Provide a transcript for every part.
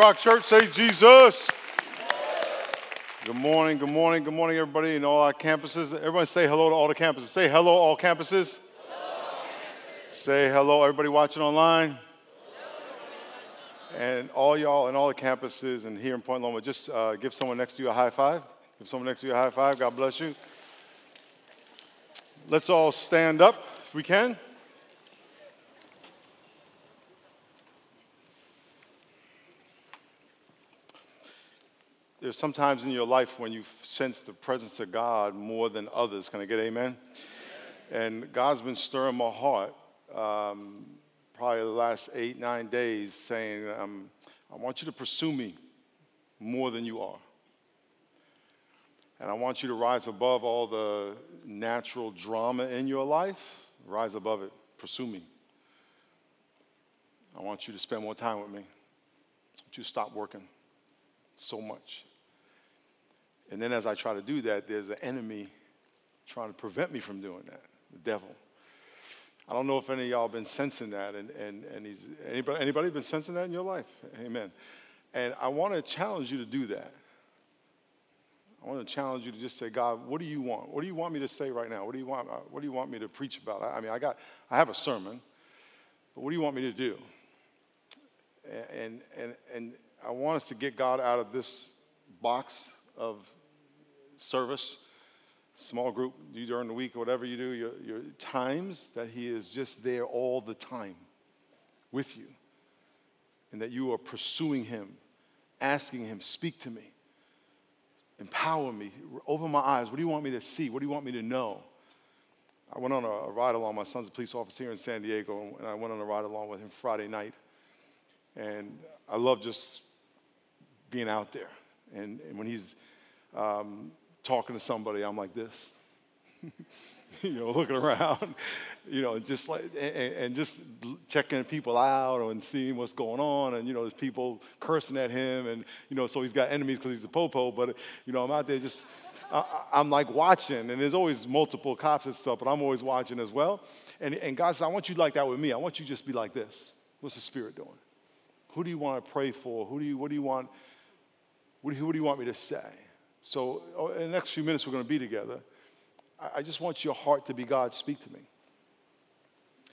Rock Church, say Jesus. Good morning, good morning, good morning, everybody in all our campuses. Everybody say hello to all the campuses. Say hello, all campuses. Hello, campuses. Say hello, everybody watching online. Hello. And all y'all and all the campuses and here in Point Loma, just give someone next to you a high five. Give someone next to you a high five. God bless you. Let's all stand up if we can. There's sometimes in your life when you sense the presence of God more than others. Can I get amen? Amen. And God's been stirring my heart probably the last 8, 9 days saying, I want you to pursue me more than you are. And I want you to rise above all the natural drama in your life. Rise above it. Pursue me. I want you to spend more time with me. I want you to stop working so much. And then as I try to do that, there's an enemy trying to prevent me from doing that, the devil. I don't know if any of y'all been sensing that, and he's, anybody been sensing that in your life? Amen. And I want to challenge you to do that. I want to challenge you to just say, God, what do you want? What do you want me to say right now? What do you want me to preach about? I have a sermon, but what do you want me to do? And I want us to get God out of this box of service, small group during the week, whatever you do, your times, that he is just there all the time with you, and that you are pursuing him, asking him, speak to me, empower me, open my eyes. What do you want me to see? What do you want me to know? I went on a ride-along. My son's a police officer here in San Diego, and I went on a ride-along with him Friday night, and I love just being out there. And when he's talking to somebody, I'm like this, looking around, just like, and just checking people out and seeing what's going on. And, there's people cursing at him. And, so he's got enemies because he's a popo. But, I'm out there just, I'm like watching. And there's always multiple cops and stuff, but I'm always watching as well. And God said, I want you like that with me. I want you just be like this. What's the Spirit doing? Who do you want to pray for? What do you want me to say? So in the next few minutes we're going to be together. I just want your heart to be, God, speak to me.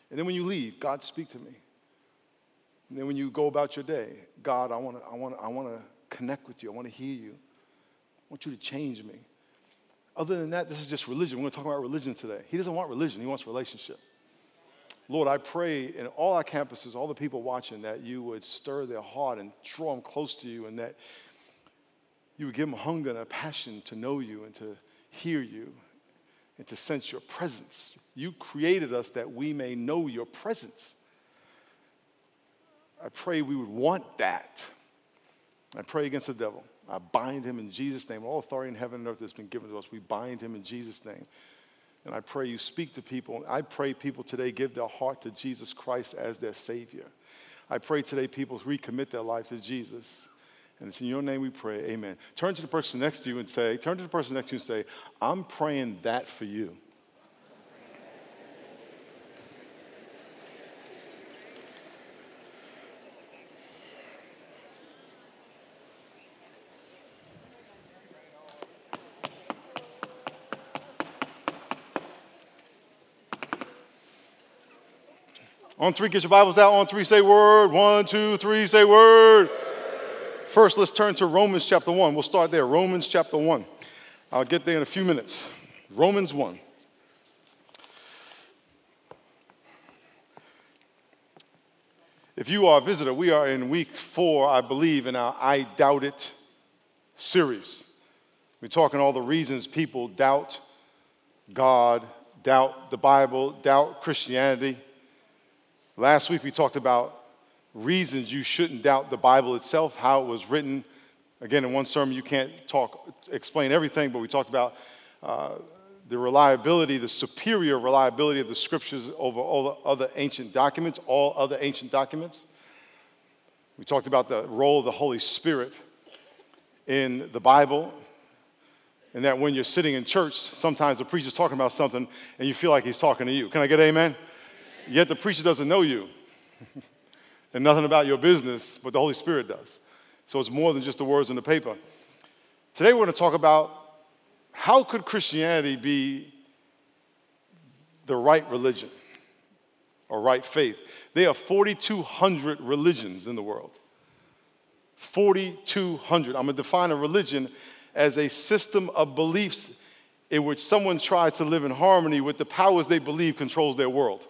And then when you leave, God, speak to me. And then when you go about your day, God, I want to connect with you. I want to hear you. I want you to change me. Other than that, this is just religion. We're going to talk about religion today. He doesn't want religion. He wants relationship. Lord, I pray in all our campuses, all the people watching, that you would stir their heart and draw them close to you, and that you would give them hunger and a passion to know you and to hear you and to sense your presence. You created us that we may know your presence. I pray we would want that. I pray against the devil. I bind him in Jesus' name. All authority in heaven and earth has been given to us. We bind him in Jesus' name. And I pray you speak to people. I pray people today give their heart to Jesus Christ as their Savior. I pray today people recommit their life to Jesus. And it's in your name we pray. Amen. Turn to the person next to you and say, I'm praying that for you. On three, get your Bibles out. On three, say word. 1, 2, 3, say word. First, let's turn to Romans chapter 1. We'll start there. Romans chapter 1. I'll get there in a few minutes. Romans 1. If you are a visitor, we are in week 4, I believe, in our I Doubt It series. We're talking all the reasons people doubt God, doubt the Bible, doubt Christianity. Last week we talked about reasons you shouldn't doubt the Bible itself, how it was written. Again, in one sermon you can't explain everything, but we talked about the superior reliability of the Scriptures over all other ancient documents, We talked about the role of the Holy Spirit in the Bible, and that when you're sitting in church, sometimes the preacher's talking about something and you feel like he's talking to you. Can I get an amen? Yet the preacher doesn't know you and nothing about your business, but the Holy Spirit does. So it's more than just the words on the paper. Today we're going to talk about how could Christianity be the right religion or right faith. There are 4,200 religions in the world. 4,200. I'm going to define a religion as a system of beliefs in which someone tries to live in harmony with the powers they believe controls their world.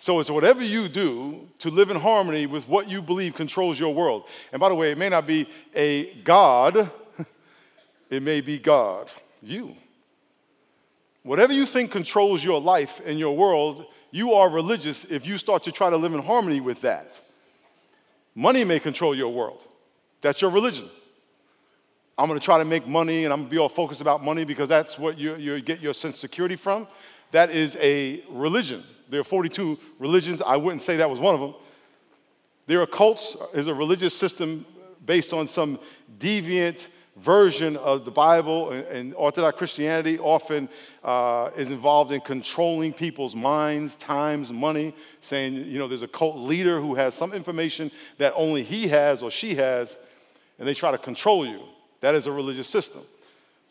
So it's whatever you do to live in harmony with what you believe controls your world. And by the way, it may not be a god, it may be God, you. Whatever you think controls your life and your world, you are religious if you start to try to live in harmony with that. Money may control your world. That's your religion. I'm going to try to make money and I'm going to be all focused about money because that's what you get your sense of security from. That is a religion. There are 42 religions. I wouldn't say that was one of them. There are cults. Is a religious system based on some deviant version of the Bible, and Orthodox Christianity often is involved in controlling people's minds, times, money, saying, you know, there's a cult leader who has some information that only he has or she has, and they try to control you. That is a religious system.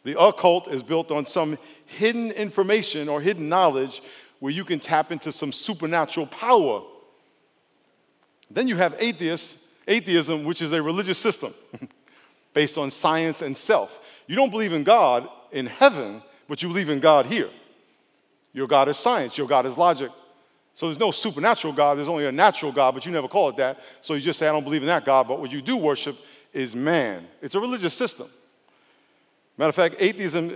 The occult is built on some hidden information or hidden knowledge where you can tap into some supernatural power. Then you have atheism, which is a religious system based on science and self. You don't believe in God in heaven, but you believe in God here. Your God is science. Your God is logic. So there's no supernatural God. There's only a natural God, but you never call it that. So you just say, I don't believe in that God, but what you do worship is man. It's a religious system. Matter of fact, atheism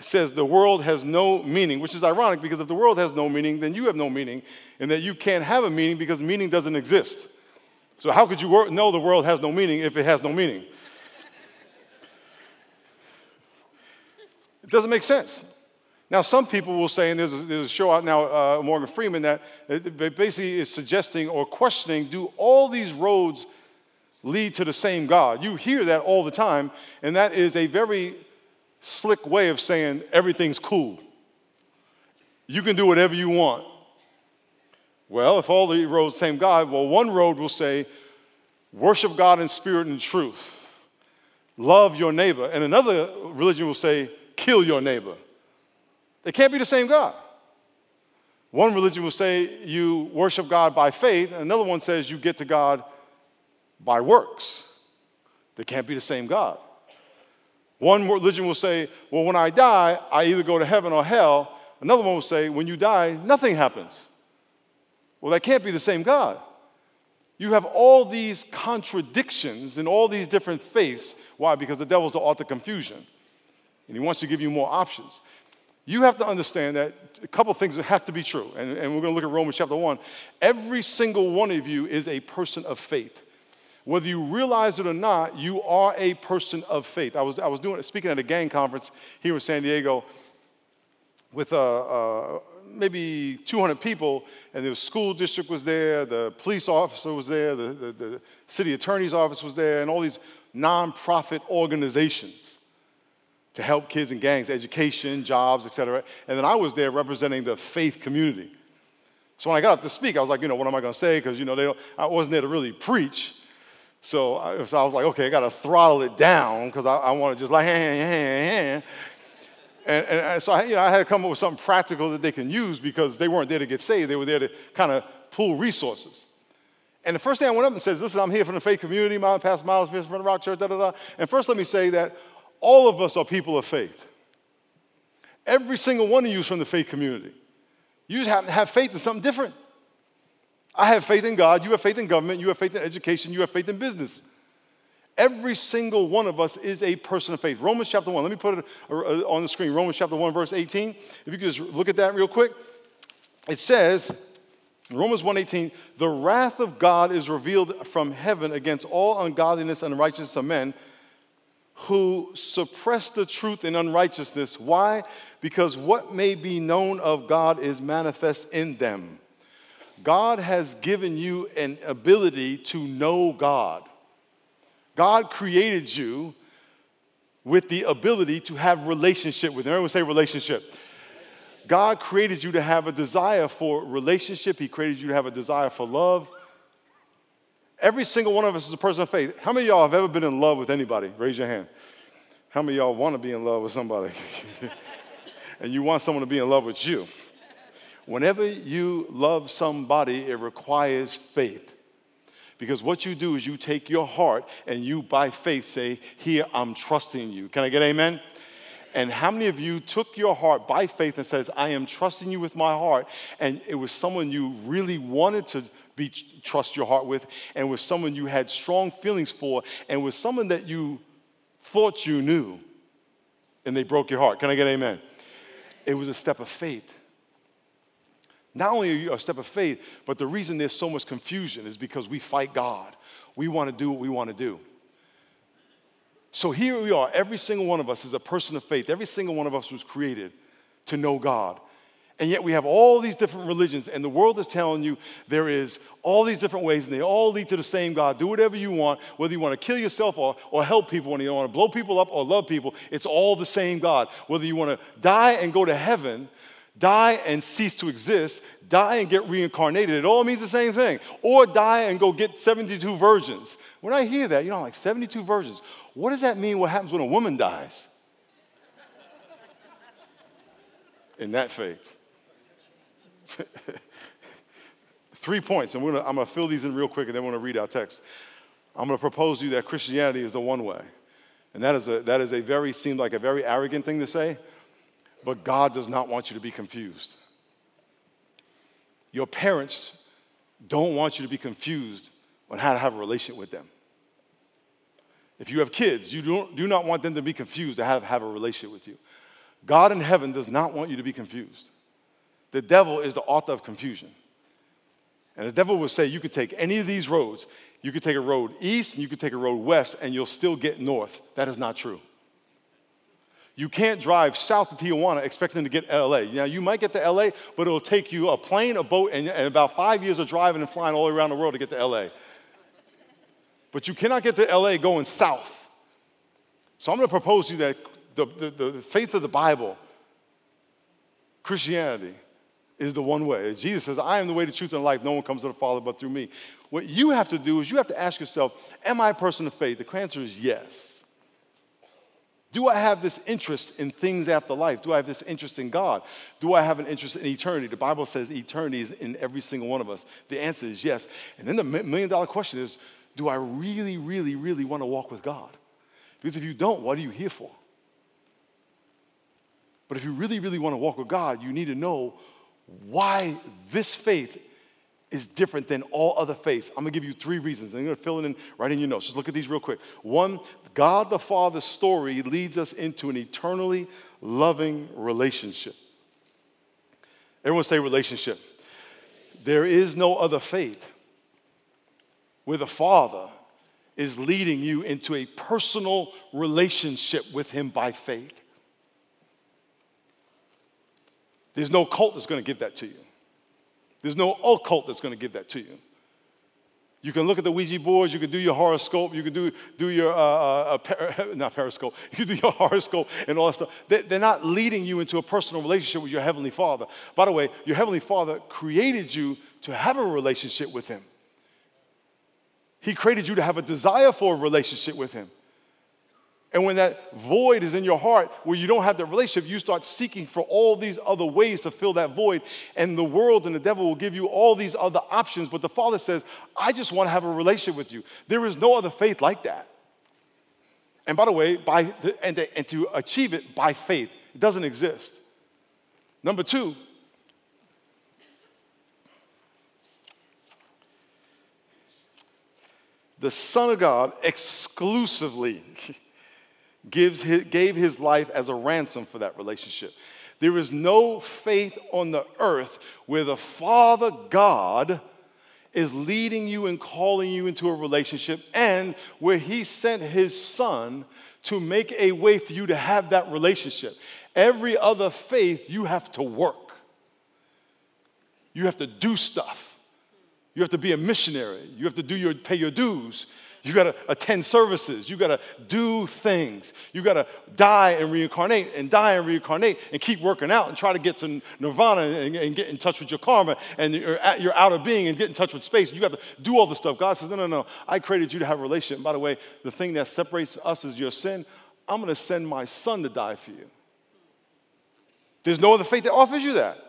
says the world has no meaning, which is ironic because if the world has no meaning, then you have no meaning, and that you can't have a meaning because meaning doesn't exist. So how could you know the world has no meaning if it has no meaning? It doesn't make sense. Now, some people will say, and there's a show out now, Morgan Freeman, that basically is suggesting or questioning, do all these roads lead to the same God? You hear that all the time, and that is a very slick way of saying everything's cool. You can do whatever you want. Well, if all the roads same God, well, one road will say, worship God in spirit and truth. Love your neighbor. And another religion will say, kill your neighbor. They can't be the same God. One religion will say you worship God by faith, and another one says you get to God by works. They can't be the same God. One religion will say, well, when I die, I either go to heaven or hell. Another one will say, when you die, nothing happens. Well, that can't be the same God. You have all these contradictions in all these different faiths. Why? Because the devil's the author of confusion. And he wants to give you more options. You have to understand that a couple things have to be true. And we're going to look at Romans chapter 1. Every single one of you is a person of faith. Whether you realize it or not, you are a person of faith. I was speaking at a gang conference here in San Diego with maybe 200 people, and the school district was there, the police officer was there, the city attorney's office was there, and all these nonprofit organizations to help kids in gangs, education, jobs, et cetera. And then I was there representing the faith community. So when I got up to speak, I was like, you know, what am I going to say? Because, you know, I wasn't there to really preach. So I was like, okay, I got to throttle it down because I want to just like, And so I had to come up with something practical that they can use because they weren't there to get saved. They were there to kind of pool resources. And the first thing I went up and said, listen, I'm here from the faith community. My Pastor Miles Pierce from the Rock Church, And first let me say that all of us are people of faith. Every single one of you is from the faith community. You just happen to have faith in something different. I have faith in God. You have faith in government. You have faith in education. You have faith in business. Every single one of us is a person of faith. Romans chapter 1. Let me put it on the screen. Romans chapter 1, verse 18. If you could just look at that real quick. It says, Romans 1:18, the wrath of God is revealed from heaven against all ungodliness and unrighteousness of men, who suppress the truth in unrighteousness. Why? Because what may be known of God is manifest in them. God has given you an ability to know God. God created you with the ability to have relationship with Him. Everyone say relationship. God created you to have a desire for relationship. He created you to have a desire for love. Every single one of us is a person of faith. How many of y'all have ever been in love with anybody? Raise your hand. How many of y'all want to be in love with somebody? And you want someone to be in love with you. Whenever you love somebody, it requires faith. Because what you do is you take your heart and you, by faith, say, here, I'm trusting you. Can I get amen? And how many of you took your heart by faith and says, I am trusting you with my heart, and it was someone you really wanted to trust your heart with, and was someone you had strong feelings for, and was someone that you thought you knew, and they broke your heart. Can I get amen? It was a step of faith. Not only are you a step of faith, but the reason there's so much confusion is because we fight God. We want to do what we want to do. So here we are. Every single one of us is a person of faith. Every single one of us was created to know God. And yet we have all these different religions, and the world is telling you there is all these different ways, and they all lead to the same God. Do whatever you want, whether you want to kill yourself or help people, whether you want to blow people up or love people. It's all the same God. Whether you want to die and go to heaven, die and cease to exist, die and get reincarnated. It all means the same thing. Or die and go get 72 virgins. When I hear that, you know, I'm like, 72 virgins. What does that mean? What happens when a woman dies? In that faith. 3 points, and I'm going to fill these in real quick, and then we're going to read our text. I'm going to propose to you that Christianity is the one way. And that seems like a very arrogant thing to say. But God does not want you to be confused. Your parents don't want you to be confused on how to have a relationship with them. If you have kids, you do not want them to be confused to have a relationship with you. God in heaven does not want you to be confused. The devil is the author of confusion. And the devil will say you could take any of these roads. You could take a road east and you could take a road west and you'll still get north. That is not true. You can't drive south to Tijuana expecting to get to LA. Now, you might get to LA, but it'll take you a plane, a boat, and about 5 years of driving and flying all around the world to get to LA. But you cannot get to LA going south. So I'm going to propose to you that the faith of the Bible, Christianity, is the one way. Jesus says, I am the way, the truth, and the life. No one comes to the Father but through me. What you have to do is you have to ask yourself, am I a person of faith? The answer is yes. Do I have this interest in things after life? Do I have this interest in God? Do I have an interest in eternity? The Bible says eternity is in every single one of us. The answer is yes. And then the million-dollar question is, do I really, really, really want to walk with God? Because if you don't, what are you here for? But if you really, really want to walk with God, you need to know why this faith is different than all other faiths. I'm going to give you 3 reasons. I'm going to fill it in right in your notes. Just look at these real quick. 1, God the Father's story leads us into an eternally loving relationship. Everyone say relationship. There is no other faith where the Father is leading you into a personal relationship with Him by faith. There's no cult that's going to give that to you. There's no occult that's going to give that to you. You can look at the Ouija boards. You can do your horoscope. You can You can do your horoscope and all that stuff. They're not leading you into a personal relationship with your Heavenly Father. By the way, your Heavenly Father created you to have a relationship with Him. He created you to have a desire for a relationship with Him. And when that void is in your heart where you don't have that relationship, you start seeking for all these other ways to fill that void. And the world and the devil will give you all these other options. But the Father says, I just want to have a relationship with you. There is no other faith like that. And by the way, to achieve it by faith, it doesn't exist. Number 2, the Son of God exclusively gave His life as a ransom for that relationship. There is no faith on the earth where the Father God is leading you and calling you into a relationship and where He sent His Son to make a way for you to have that relationship. Every other faith, you have to work. You have to do stuff. You have to be a missionary. You have to pay your dues. You got to attend services. You got to do things. You got to die and reincarnate and keep working out and try to get to nirvana and get in touch with your karma and your outer being and get in touch with space. You got to do all this stuff. God says, no. I created you to have a relationship. And by the way, the thing that separates us is your sin. I'm going to send my son to die for you. There's no other faith that offers you that.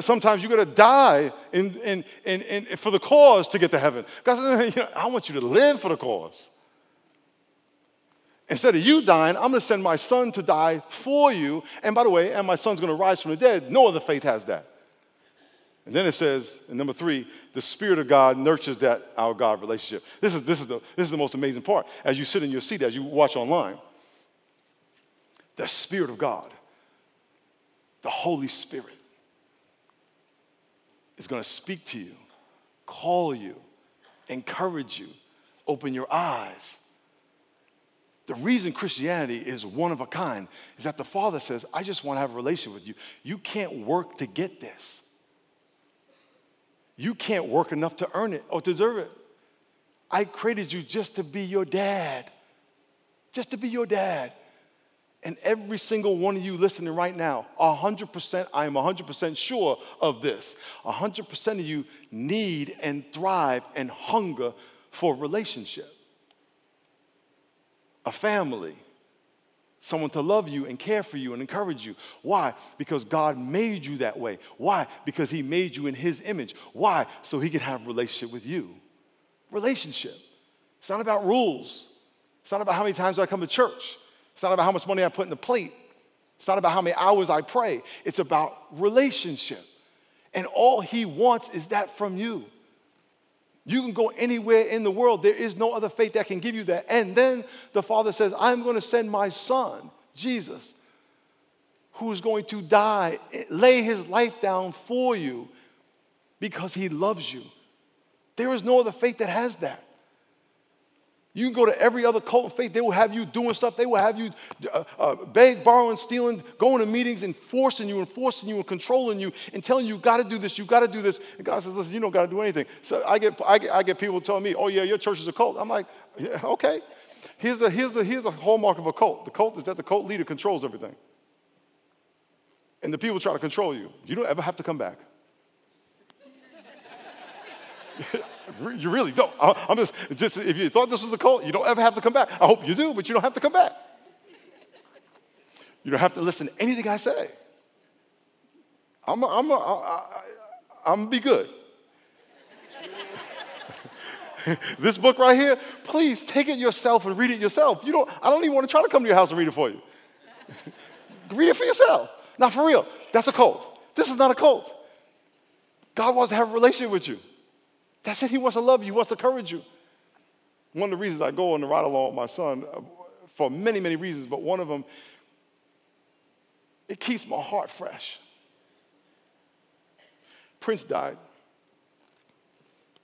Sometimes you got to die for the cause to get to heaven. God says, I want you to live for the cause. Instead of you dying, I'm going to send my son to die for you. And by the way, and my son's going to rise from the dead. No other faith has that. And then it says, in number 3, the Spirit of God nurtures that our God relationship. This is the most amazing part. As you sit in your seat, as you watch online, the Spirit of God, the Holy Spirit, is going to speak to you, call you, encourage you, open your eyes. The reason Christianity is one of a kind is that the Father says, I just want to have a relationship with you. You can't work to get this. You can't work enough to earn it or deserve it. I created you just to be your dad. Just to be your dad. And every single one of you listening right now, 100%, I am 100% sure of this. 100% of you need and thrive and hunger for a relationship, a family, someone to love you and care for you and encourage you. Why? Because God made you that way. Why? Because he made you in his image. Why? So he can have a relationship with you. Relationship. It's not about rules. It's not about how many times I come to church. It's not about how much money I put in the plate. It's not about how many hours I pray. It's about relationship. And all he wants is that from you. You can go anywhere in the world. There is no other faith that can give you that. And then the Father says, I'm going to send my son, Jesus, who is going to die, lay his life down for you because he loves you. There is no other faith that has that. You can go to every other cult and faith. They will have you doing stuff. They will have you beg, borrowing, stealing, going to meetings and forcing you and controlling you and telling you, you got to do this. And God says, listen, you don't got to do anything. So I get people telling me, oh, yeah, your church is a cult. I'm like, yeah, okay. Here's a hallmark of a cult. The cult is that the cult leader controls everything. And the people try to control you. You don't ever have to come back. You really don't. I'm just if you thought this was a cult, you don't ever have to come back. I hope you do, but you don't have to come back. You don't have to listen to anything I say. I'm gonna be good. This book right here, please take it yourself and read it yourself. I don't even want to try to come to your house and read it for you. Read it for yourself. Not for real. That's a cult. This is not a cult. God wants to have a relationship with you. That's it. He wants to love you. He wants to encourage you. One of the reasons I go on the ride along with my son for many, many reasons, but one of them, it keeps my heart fresh. Prince died,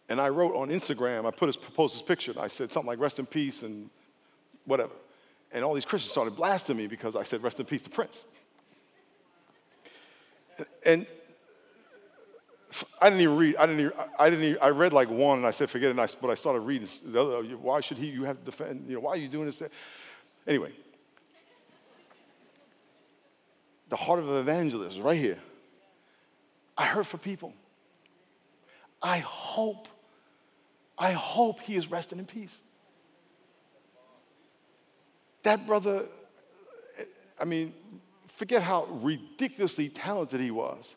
and I wrote on Instagram, I posted his picture, and I said something like, rest in peace and whatever. And all these Christians started blasting me because I said, rest in peace to Prince. And I didn't even read, I read like one and I said, forget it, but I started reading. The other, why should you have to defend, why are you doing this? Anyway, the heart of an evangelist right here. I hurt for people. I hope he is resting in peace. That brother, forget how ridiculously talented he was.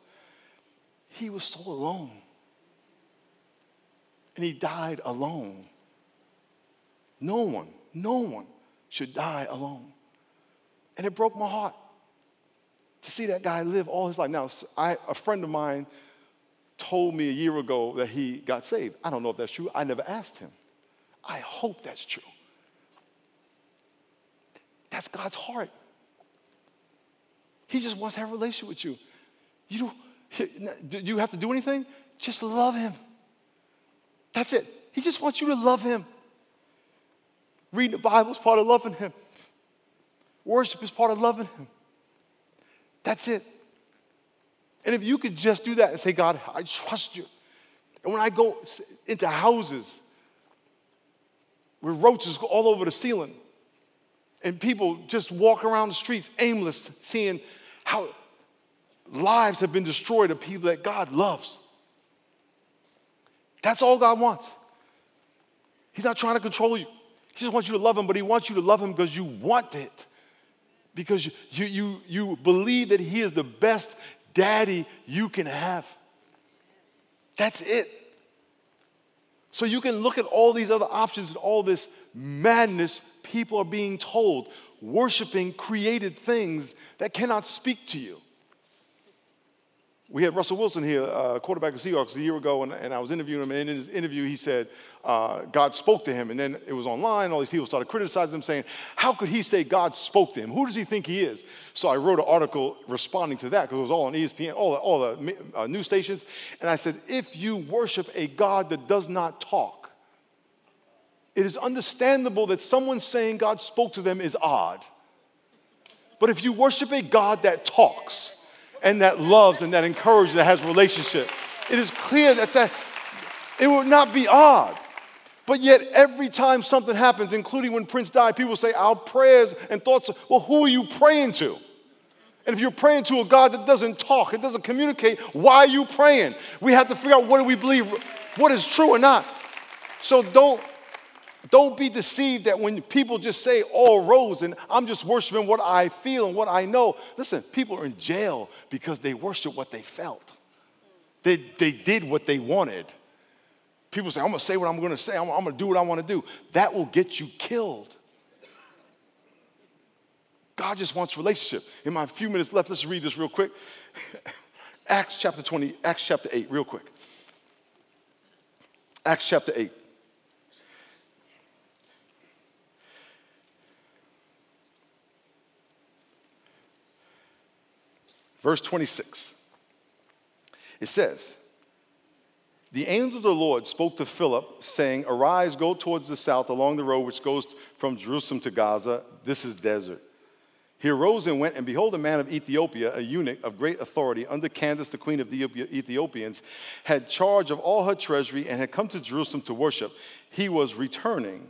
He was so alone, and he died alone. No one should die alone. And it broke my heart to see that guy live all his life. Now, a friend of mine told me a year ago that he got saved. I don't know if that's true. I never asked him. I hope that's true. That's God's heart. He just wants to have a relationship with you. Do you have to do anything? Just love him. That's it. He just wants you to love him. Reading the Bible is part of loving him. Worship is part of loving him. That's it. And if you could just do that and say, God, I trust you. And when I go into houses, where roaches go all over the ceiling. And people just walk around the streets aimless, seeing how lives have been destroyed of people that God loves. That's all God wants. He's not trying to control you. He just wants you to love him, but he wants you to love him because you want it. Because you believe that he is the best daddy you can have. That's it. So you can look at all these other options and all this madness people are being told, worshiping created things that cannot speak to you. We had Russell Wilson here, quarterback of Seahawks, a year ago, and I was interviewing him, and in his interview he said God spoke to him, and then it was online, all these people started criticizing him, saying, how could he say God spoke to him? Who does he think he is? So I wrote an article responding to that, because it was all on ESPN, all the news stations, and I said, if you worship a God that does not talk, it is understandable that someone saying God spoke to them is odd. But if you worship a God that talks, and that loves and that encourages, that has relationship, it is clear that it would not be odd. But yet every time something happens, including when Prince died, people say our prayers and thoughts, well, who are you praying to? And if you're praying to a God that doesn't talk, it doesn't communicate, why are you praying? We have to figure out what do we believe, what is true or not. So don't be deceived that when people just say all roads and I'm just worshiping what I feel and what I know. Listen, people are in jail because they worship what they felt. They did what they wanted. People say, I'm going to say what I'm going to say. I'm going to do what I want to do. That will get you killed. God just wants relationship. In my few minutes left, let's read this real quick. Acts chapter 8, real quick. Acts chapter 8. Verse 26, it says, the angel of the Lord spoke to Philip, saying, arise, go towards the south along the road which goes from Jerusalem to Gaza. This is desert. He arose and went, and behold, a man of Ethiopia, a eunuch of great authority, under Candace, the queen of the Ethiopians, had charge of all her treasury and had come to Jerusalem to worship. He was returning.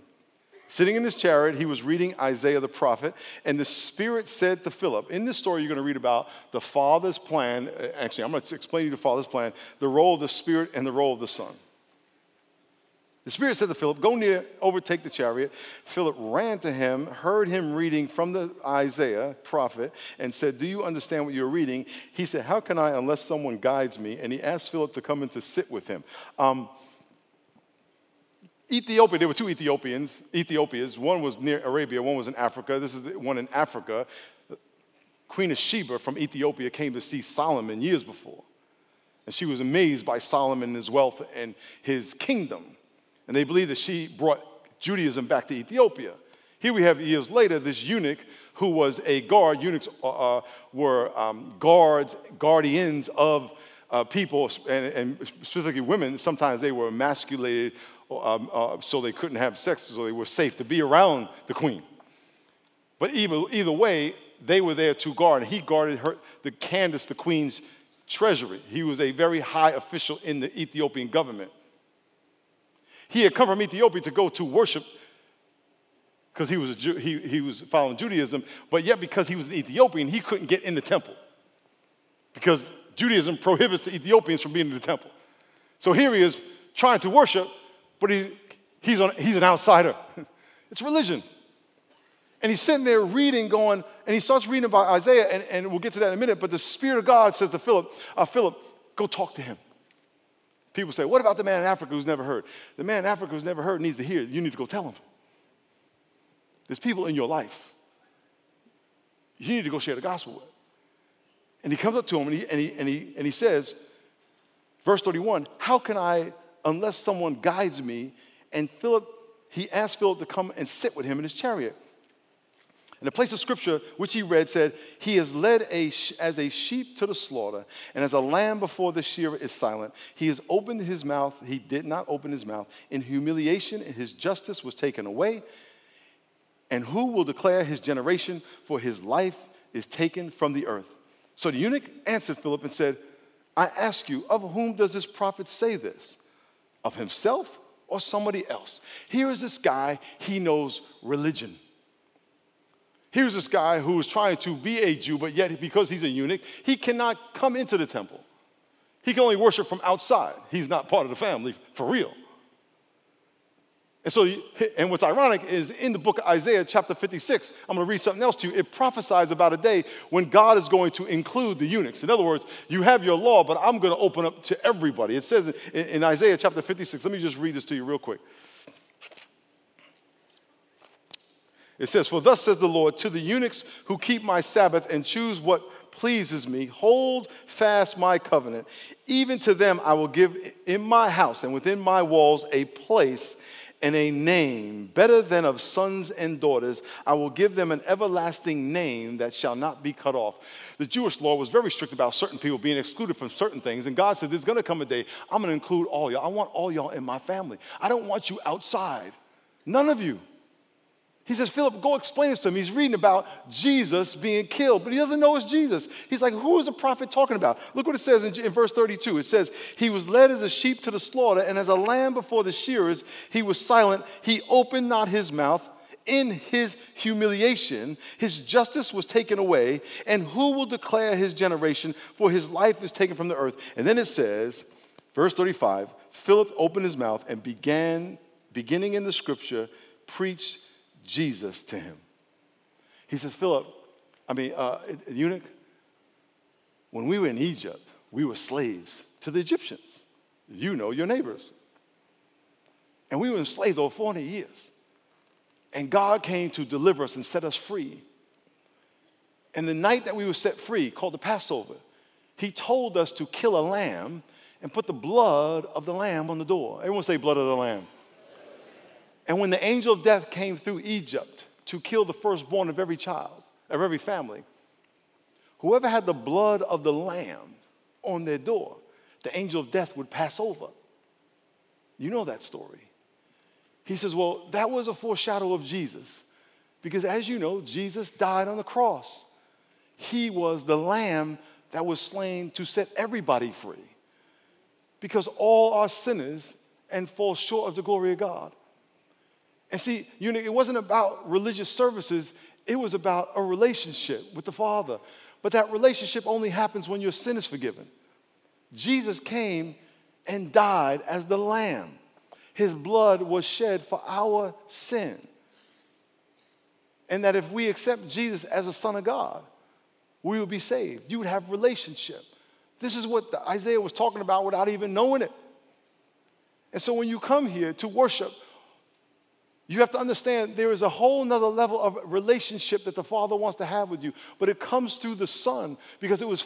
Sitting in his chariot, he was reading Isaiah the prophet, and the Spirit said to Philip, in this story you're going to read about the Father's plan. Actually, I'm going to explain to you the Father's plan, the role of the Spirit and the role of the Son. The Spirit said to Philip, go near, overtake the chariot. Philip ran to him, heard him reading from the Isaiah prophet, and said, do you understand what you're reading? He said, how can I unless someone guides me? And he asked Philip to come in to sit with him. Ethiopia, there were two Ethiopias. One was near Arabia, one was in Africa. This is the one in Africa. Queen of Sheba from Ethiopia came to see Solomon years before. And she was amazed by Solomon and his wealth and his kingdom. And they believe that she brought Judaism back to Ethiopia. Here we have years later this eunuch who was a guard. Eunuchs were guardians of people, and specifically women. Sometimes they were emasculated, so they couldn't have sex, so they were safe to be around the queen. But either way, they were there to guard. He guarded Candace, the queen's treasury. He was a very high official in the Ethiopian government. He had come from Ethiopia to go to worship because he was a Jew, he was following Judaism, but yet because he was an Ethiopian, he couldn't get in the temple because Judaism prohibits the Ethiopians from being in the temple. So here he is trying to worship, but he's an outsider. It's religion. And he's sitting there reading, and he starts reading about Isaiah, and we'll get to that in a minute, but the Spirit of God says to Philip, Philip, go talk to him. People say, what about the man in Africa who's never heard? The man in Africa who's never heard needs to hear. You need to go tell him. There's people in your life you need to go share the gospel with. And he comes up to him, and he says, verse 31, how can I, unless someone guides me? And he asked Philip to come and sit with him in his chariot. And the place of scripture which he read said, he is led as a sheep to the slaughter, and as a lamb before the shearer is silent, he has opened his mouth, he did not open his mouth. In humiliation, his justice was taken away. And who will declare his generation? For his life is taken from the earth. So the eunuch answered Philip and said, I ask you, of whom does this prophet say this? Of himself or somebody else. Here is this guy, he knows religion. Here's this guy who is trying to be a Jew, but yet because he's a eunuch, he cannot come into the temple. He can only worship from outside. He's not part of the family, for real. And so, and what's ironic is in the book of Isaiah, chapter 56, I'm going to read something else to you. It prophesies about a day when God is going to include the eunuchs. In other words, you have your law, but I'm going to open up to everybody. It says in Isaiah chapter 56, let me just read this to you real quick. It says, "For thus says the Lord, to the eunuchs who keep my Sabbath and choose what pleases me, hold fast my covenant. Even to them I will give in my house and within my walls a place and a name better than of sons and daughters. I will give them an everlasting name that shall not be cut off." The Jewish law was very strict about certain people being excluded from certain things. And God said, there's going to come a day, I'm going to include all y'all. I want all y'all in my family. I don't want you outside. None of you. He says, Philip, go explain this to him. He's reading about Jesus being killed, but he doesn't know it's Jesus. He's like, who is the prophet talking about? Look what it says in verse 32. It says, "He was led as a sheep to the slaughter, and as a lamb before the shearers, he was silent. He opened not his mouth. In his humiliation, his justice was taken away. And who will declare his generation? For his life is taken from the earth." And then it says, verse 35, "Philip opened his mouth and beginning in the scripture, preached Jesus to him." He says, eunuch, when we were in Egypt, we were slaves to the Egyptians. You know, your neighbors. And we were enslaved over 400 years. And God came to deliver us and set us free. And the night that we were set free, called the Passover, he told us to kill a lamb and put the blood of the lamb on the door. Everyone say, blood of the lamb. And when the angel of death came through Egypt to kill the firstborn of every child, of every family, whoever had the blood of the lamb on their door, the angel of death would pass over. You know that story. He says, well, that was a foreshadow of Jesus, because as you know, Jesus died on the cross. He was the lamb that was slain to set everybody free, because all are sinners and fall short of the glory of God. And see, it wasn't about religious services. It was about a relationship with the Father. But that relationship only happens when your sin is forgiven. Jesus came and died as the Lamb. His blood was shed for our sin. And that if we accept Jesus as a Son of God, we will be saved. You would have relationship. This is what Isaiah was talking about without even knowing it. And so when you come here to worship, you have to understand there is a whole nother level of relationship that the Father wants to have with you, but it comes through the Son, because it was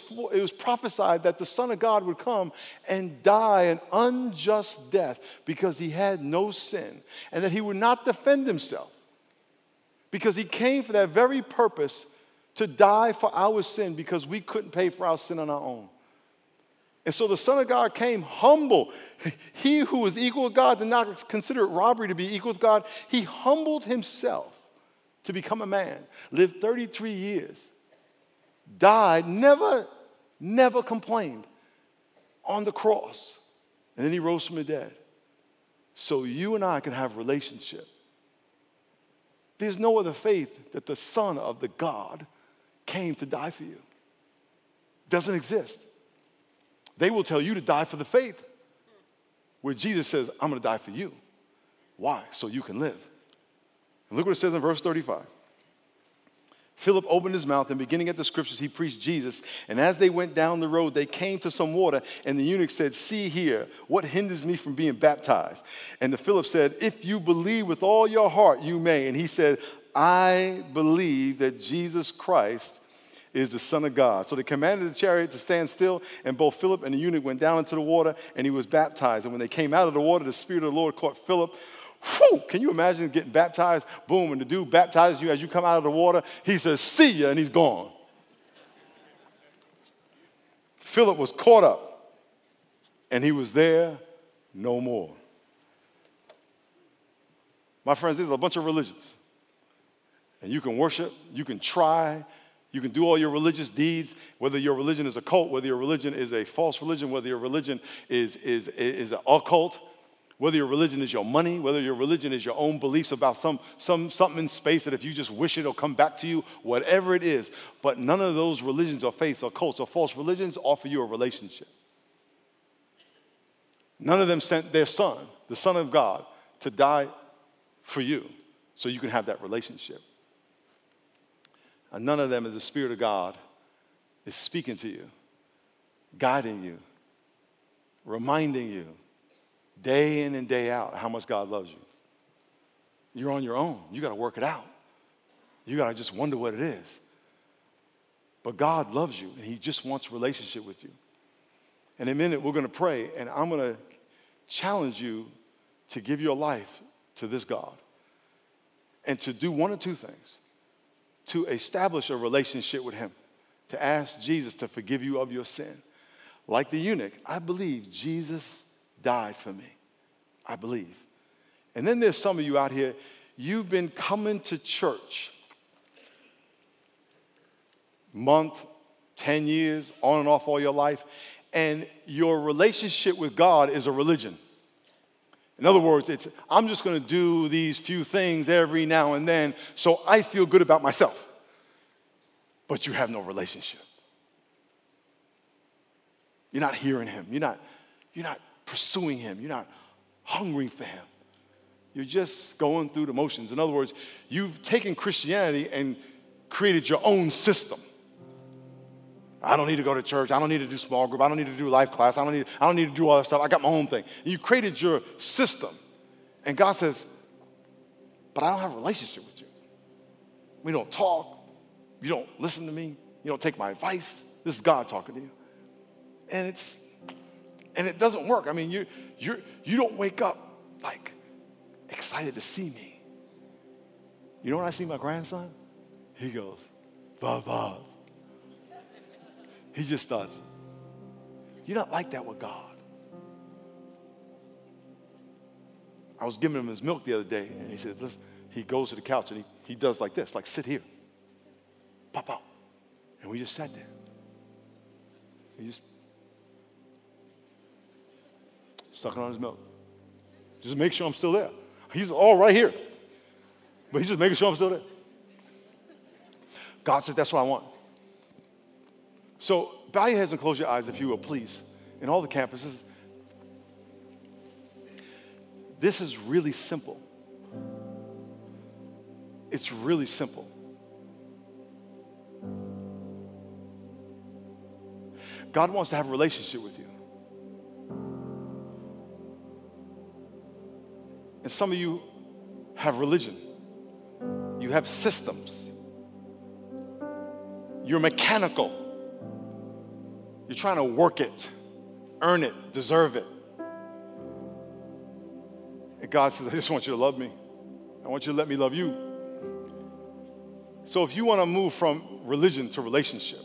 prophesied that the Son of God would come and die an unjust death because he had no sin, and that he would not defend himself, because he came for that very purpose, to die for our sin, because we couldn't pay for our sin on our own. And so the Son of God came humble. He who is equal with God did not consider it robbery to be equal with God. He humbled himself to become a man, lived 33 years, died, never complained, on the cross. And then he rose from the dead. So you and I can have relationship. There's no other faith that the Son of the God came to die for you. Doesn't exist. They will tell you to die for the faith, where Jesus says, I'm going to die for you. Why? So you can live. And look what it says in verse 35. Philip opened his mouth, and beginning at the scriptures, he preached Jesus. And as they went down the road, they came to some water, and the eunuch said, "See here, what hinders me from being baptized?" And Philip said, "If you believe with all your heart, you may." And he said, "I believe that Jesus Christ is the Son of God." So they commanded the chariot to stand still, and both Philip and the eunuch went down into the water, and he was baptized. And when they came out of the water, the Spirit of the Lord caught Philip. Whew! Can you imagine getting baptized? Boom, and the dude baptizes you as you come out of the water. He says, "See ya," and he's gone. Philip was caught up, and he was there no more. My friends, there's a bunch of religions. And you can worship, you can try, you can do all your religious deeds, whether your religion is a cult, whether your religion is a false religion, whether your religion is an occult, Whether your religion is your money, whether your religion is your own beliefs about something in space that if you just wish it'll come back to you, whatever it is. But none of those religions or faiths or cults or false religions offer you a relationship. None of them sent their son, the Son of God, to die for you so you can have that relationship. And none of them is the Spirit of God is speaking to you, guiding you, reminding you, day in and day out, how much God loves you. You're on your own. You got to work it out. You got to just wonder what it is. But God loves you, and he just wants relationship with you. In a minute, we're going to pray, and I'm going to challenge you to give your life to this God and to do one of two things, to establish a relationship with him, to ask Jesus to forgive you of your sin. Like the eunuch, I believe Jesus died for me. I believe. And then there's some of you out here, you've been coming to church month, 10 years, on and off all your life, and your relationship with God is a religion. In other words, it's I'm just going to do these few things every now and then so I feel good about myself. But you have no relationship. You're not hearing him. You're not pursuing him. You're not hungering for him. You're just going through the motions. In other words, you've taken Christianity and created your own system. I don't need to go to church. I don't need to do small group. I don't need to do life class. I don't need to do all that stuff. I got my own thing. And you created your system. And God says, but I don't have a relationship with you. We don't talk. You don't listen to me. You don't take my advice. This is God talking to you. And it doesn't work. I mean, you don't wake up like excited to see me. You know when I see my grandson? He goes, Baba. He just starts. You're not like that with God. I was giving him his milk the other day, and he said, listen, he goes to the couch, and he does like this, like sit here, pop out. And we just sat there. He just sucking on his milk. Just make sure I'm still there. He's all right here. But he's just making sure I'm still there. God said, that's what I want. So bow your heads and close your eyes, if you will, please. In all the campuses, this is really simple. It's really simple. God wants to have a relationship with you. And some of you have religion. You have systems. You're mechanical. You're trying to work it, earn it, deserve it. And God says, I just want you to love me. I want you to let me love you. So if you want to move from religion to relationship,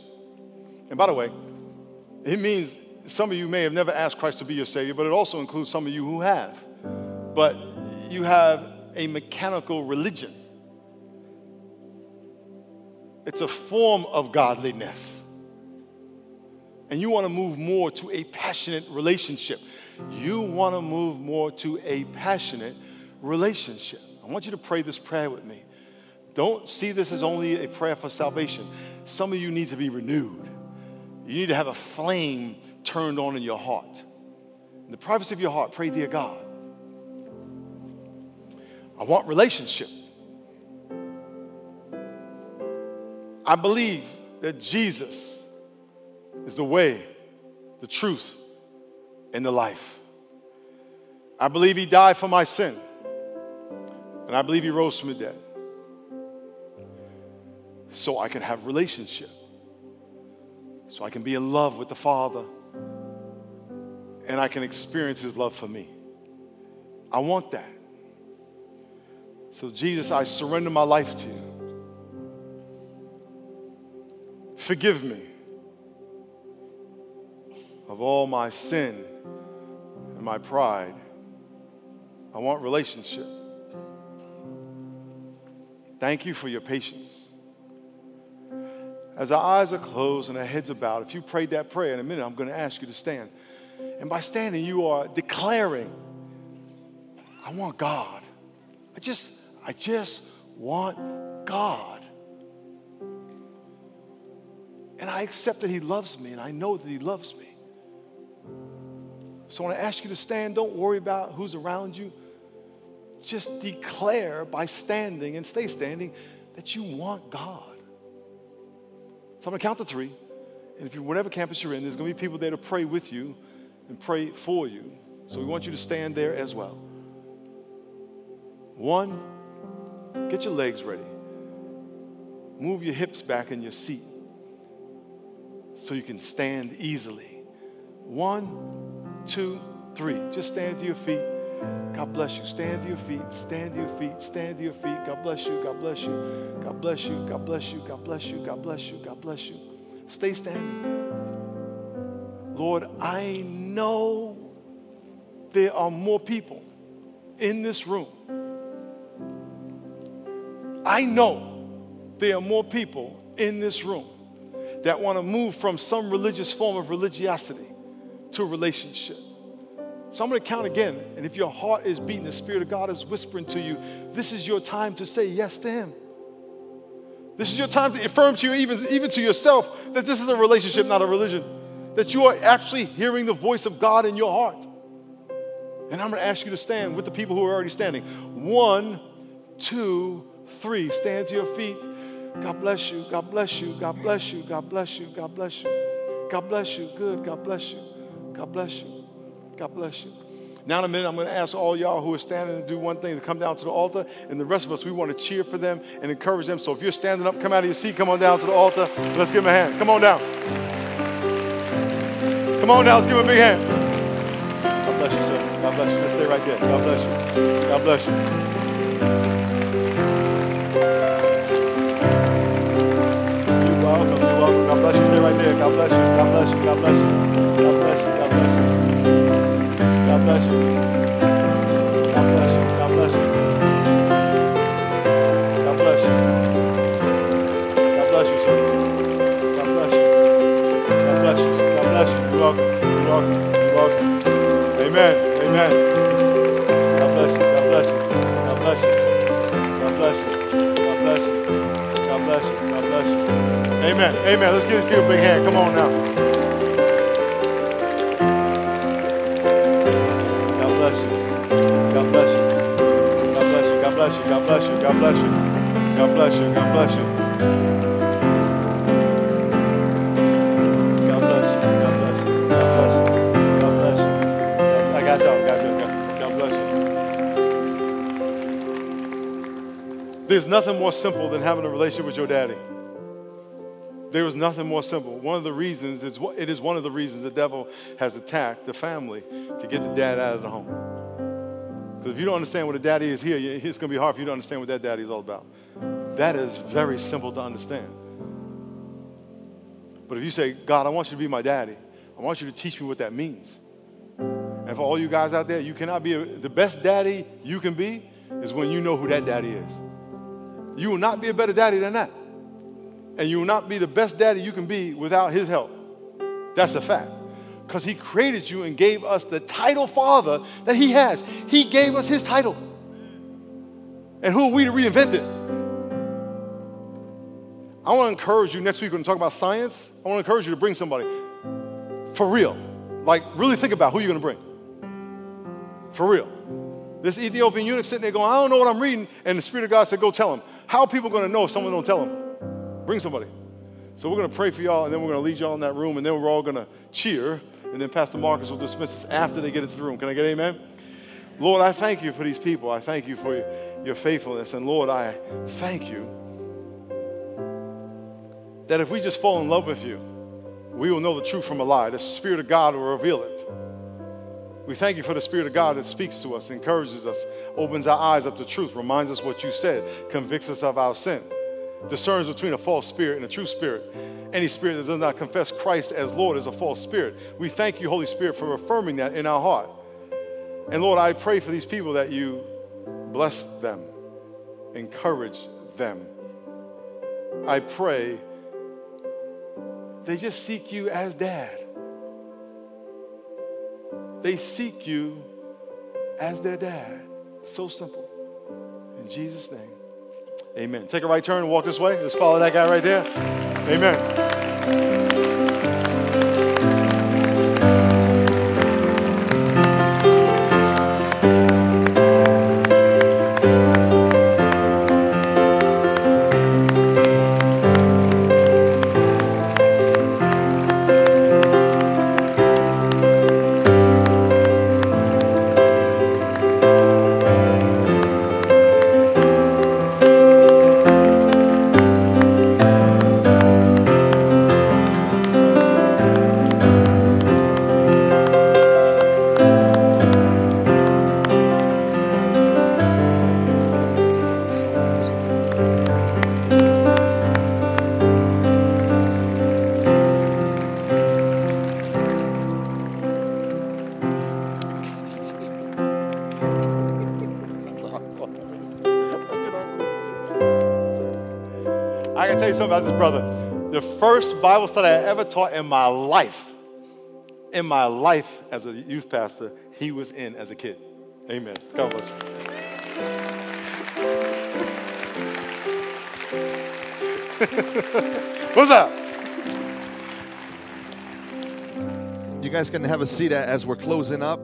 and by the way, it means some of you may have never asked Christ to be your Savior, but it also includes some of you who have. But you have a mechanical religion. It's a form of godliness. And you want to move more to a passionate relationship. You want to move more to a passionate relationship. I want you to pray this prayer with me. Don't see this as only a prayer for salvation. Some of you need to be renewed. You need to have a flame turned on in your heart. In the privacy of your heart, pray, dear God, I want relationship. I believe that Jesus is the way, the truth, and the life. I believe he died for my sin, and I believe he rose from the dead so I can have relationship, so I can be in love with the Father, and I can experience his love for me. I want that. So, Jesus, I surrender my life to you. Forgive me of all my sin and my pride. I want relationship. Thank you for your patience. As our eyes are closed and our heads are bowed, if you prayed that prayer, in a minute I'm going to ask you to stand. And by standing, you are declaring I want God. I just want God. And I accept that he loves me, and I know that he loves me. So when I ask you to stand, don't worry about who's around you. Just declare by standing and stay standing that you want God. So I'm going to count to three. And if you're whatever campus you're in, there's going to be people there to pray with you and pray for you. So we want you to stand there as well. One, get your legs ready. Move your hips back in your seat so you can stand easily. One, two, three. Just stand to your feet. God bless you. Stand to your feet. Stand to your feet. Stand to your feet. God bless you. God bless you. God bless you. God bless you. God bless you. God bless you. God bless you. Stay standing. Lord, I know there are more people in this room. I know there are more people in this room that want to move from some religious form of religiosity to a relationship. So I'm going to count again. And if your heart is beating, the Spirit of God is whispering to you, this is your time to say yes to him. This is your time to affirm to you, even to yourself, that this is a relationship, not a religion. That you are actually hearing the voice of God in your heart. And I'm going to ask you to stand with the people who are already standing. One, two, three. Stand to your feet. God bless you. God bless you. God bless you. God bless you. God bless you. God bless you. Good. God bless you. God bless you. God bless you. Now in a minute, I'm going to ask all y'all who are standing to do one thing, to come down to the altar, and the rest of us, we want to cheer for them and encourage them. So if you're standing up, come out of your seat, come on down to the altar. Let's give them a hand. Come on down. Come on down. Let's give them a big hand. God bless you, sir. God bless you. Let's stay right there. God bless you. God bless you. You're welcome. You're welcome. God bless you. Stay right there. God bless you. God bless you. God bless you. God bless you. God bless you. God bless you. God bless you. God bless you. God bless you. God bless you, sir. God bless you. God bless you. God bless you. You're welcome. You're welcome. You're welcome. Amen. Amen. God bless you. God bless you. God bless you. God bless you. God bless you. God bless you. God bless you. Amen. Amen. Let's give you a big hand. Come on now. God bless you, God bless you, God bless you, God bless you, God bless you, God bless you, God bless you, I got you, God bless you. There's nothing more simple than having a relationship with your daddy. There is nothing more simple. It is one of the reasons the devil has attacked the family, to get the dad out of the home. If you don't understand what a daddy is here, it's going to be hard for you to understand what that daddy is all about. That is very simple to understand. But if you say, God, I want you to be my daddy. I want you to teach me what that means. And for all you guys out there, you cannot be the best daddy you can be is when you know who that daddy is. You will not be a better daddy than that. And you will not be the best daddy you can be without his help. That's a fact. Because he created you and gave us the title Father that he has. He gave us his title. And who are we to reinvent it? I want to encourage you next week when we talk about science. I want to encourage you to bring somebody. For real. Like, really think about who you're going to bring. For real. This Ethiopian eunuch sitting there going, I don't know what I'm reading. And the Spirit of God said, go tell him. How are people going to know if someone don't tell them? Bring somebody. So we're going to pray for y'all, and then we're going to lead y'all in that room, and then we're all going to cheer. And then Pastor Marcus will dismiss us after they get into the room. Can I get an amen? Lord, I thank you for these people. I thank you for your faithfulness. And Lord, I thank you that if we just fall in love with you, we will know the truth from a lie. The Spirit of God will reveal it. We thank you for the Spirit of God that speaks to us, encourages us, opens our eyes up to truth, reminds us what you said, convicts us of our sin, discerns between a false spirit and a true spirit. Any spirit that does not confess Christ as Lord is a false spirit. We thank you, Holy Spirit, for affirming that in our heart. And Lord, I pray for these people that you bless them, encourage them. I pray they just seek you as dad. They seek you as their dad. So simple. In Jesus' name, amen. Take a right turn and walk this way. Just follow that guy right there. Amen. About this brother. The first Bible study I ever taught in my life as a youth pastor, he was in as a kid. Amen. God bless you. What's up? You guys can have a seat as we're closing up.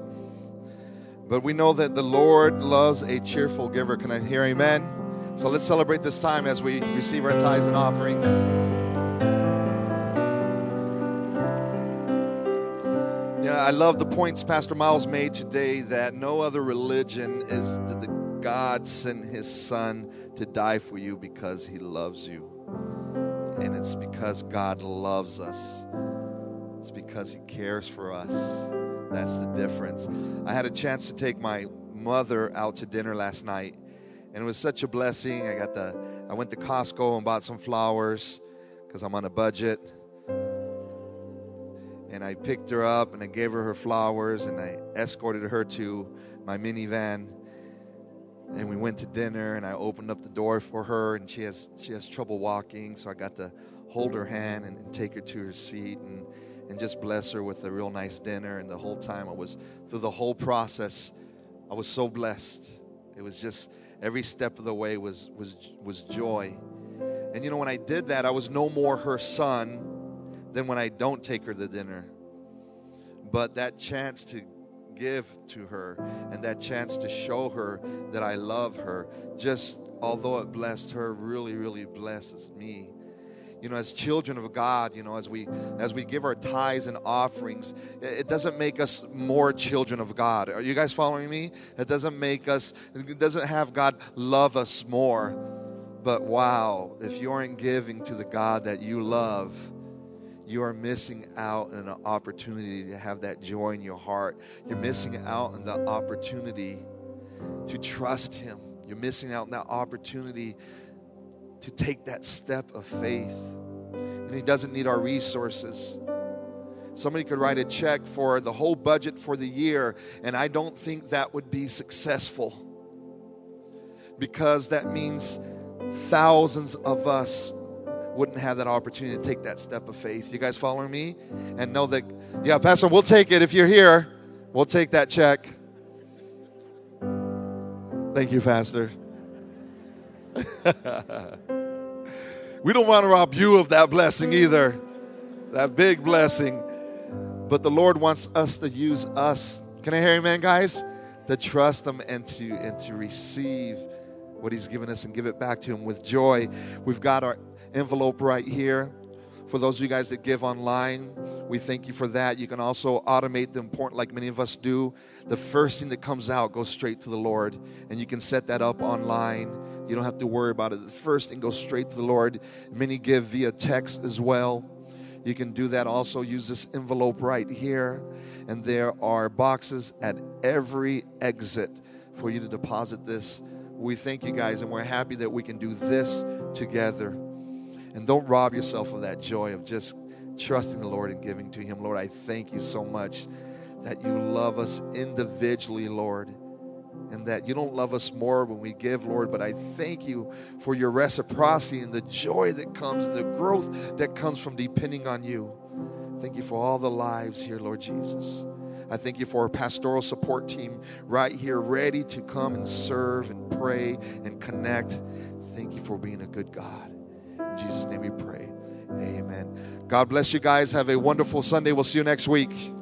But we know that the Lord loves a cheerful giver. Can I hear amen? So let's celebrate this time as we receive our tithes and offerings. Yeah, I love the points Pastor Miles made today, that no other religion is that God sent his son to die for you because he loves you. And it's because God loves us. It's because he cares for us. That's the difference. I had a chance to take my mother out to dinner last night. And it was such a blessing. I went to Costco and bought some flowers because I'm on a budget. And I picked her up and I gave her her flowers and I escorted her to my minivan. And we went to dinner and I opened up the door for her, and she has trouble walking. So I got to hold her hand and take her to her seat and just bless her with a real nice dinner. And the whole time through the whole process, I was so blessed. It was just... every step of the way was joy. And you know, when I did that, I was no more her son than when I don't take her to dinner. But that chance to give to her and that chance to show her that I love her, just although it blessed her, really, really blesses me. You know, as children of God, you know, as we give our tithes and offerings, it doesn't make us more children of God. Are you guys following me? It doesn't have God love us more. But wow, if you aren't giving to the God that you love, you are missing out on an opportunity to have that joy in your heart. You're missing out on the opportunity to trust him. You're missing out on that opportunity to take that step of faith. And he doesn't need our resources. Somebody could write a check for the whole budget for the year, and I don't think that would be successful, because that means thousands of us wouldn't have that opportunity to take that step of faith. You guys following me? And know that, yeah, Pastor, we'll take it. If you're here, we'll take that check. Thank you, Pastor. We don't want to rob you of that blessing either, that big blessing. But the Lord wants us to use us. Can I hear amen, guys? To trust him and to receive what he's given us and give it back to him with joy. We've got our envelope right here. For those of you guys that give online, we thank you for that. You can also automate the important, like many of us do. The first thing that comes out goes straight to the Lord, and you can set that up online. You don't have to worry about it. The first thing goes straight to the Lord. Many give via text as well. You can do that also. Use this envelope right here. And there are boxes at every exit for you to deposit this. We thank you guys, and we're happy that we can do this together. And don't rob yourself of that joy of just trusting the Lord and giving to him. Lord, I thank you so much that you love us individually, Lord. And that you don't love us more when we give, Lord. But I thank you for your reciprocity and the joy that comes and the growth that comes from depending on you. Thank you for all the lives here, Lord Jesus. I thank you for our pastoral support team right here, ready to come and serve and pray and connect. Thank you for being a good God. In Jesus' name we pray. Amen. God bless you guys. Have a wonderful Sunday. We'll see you next week.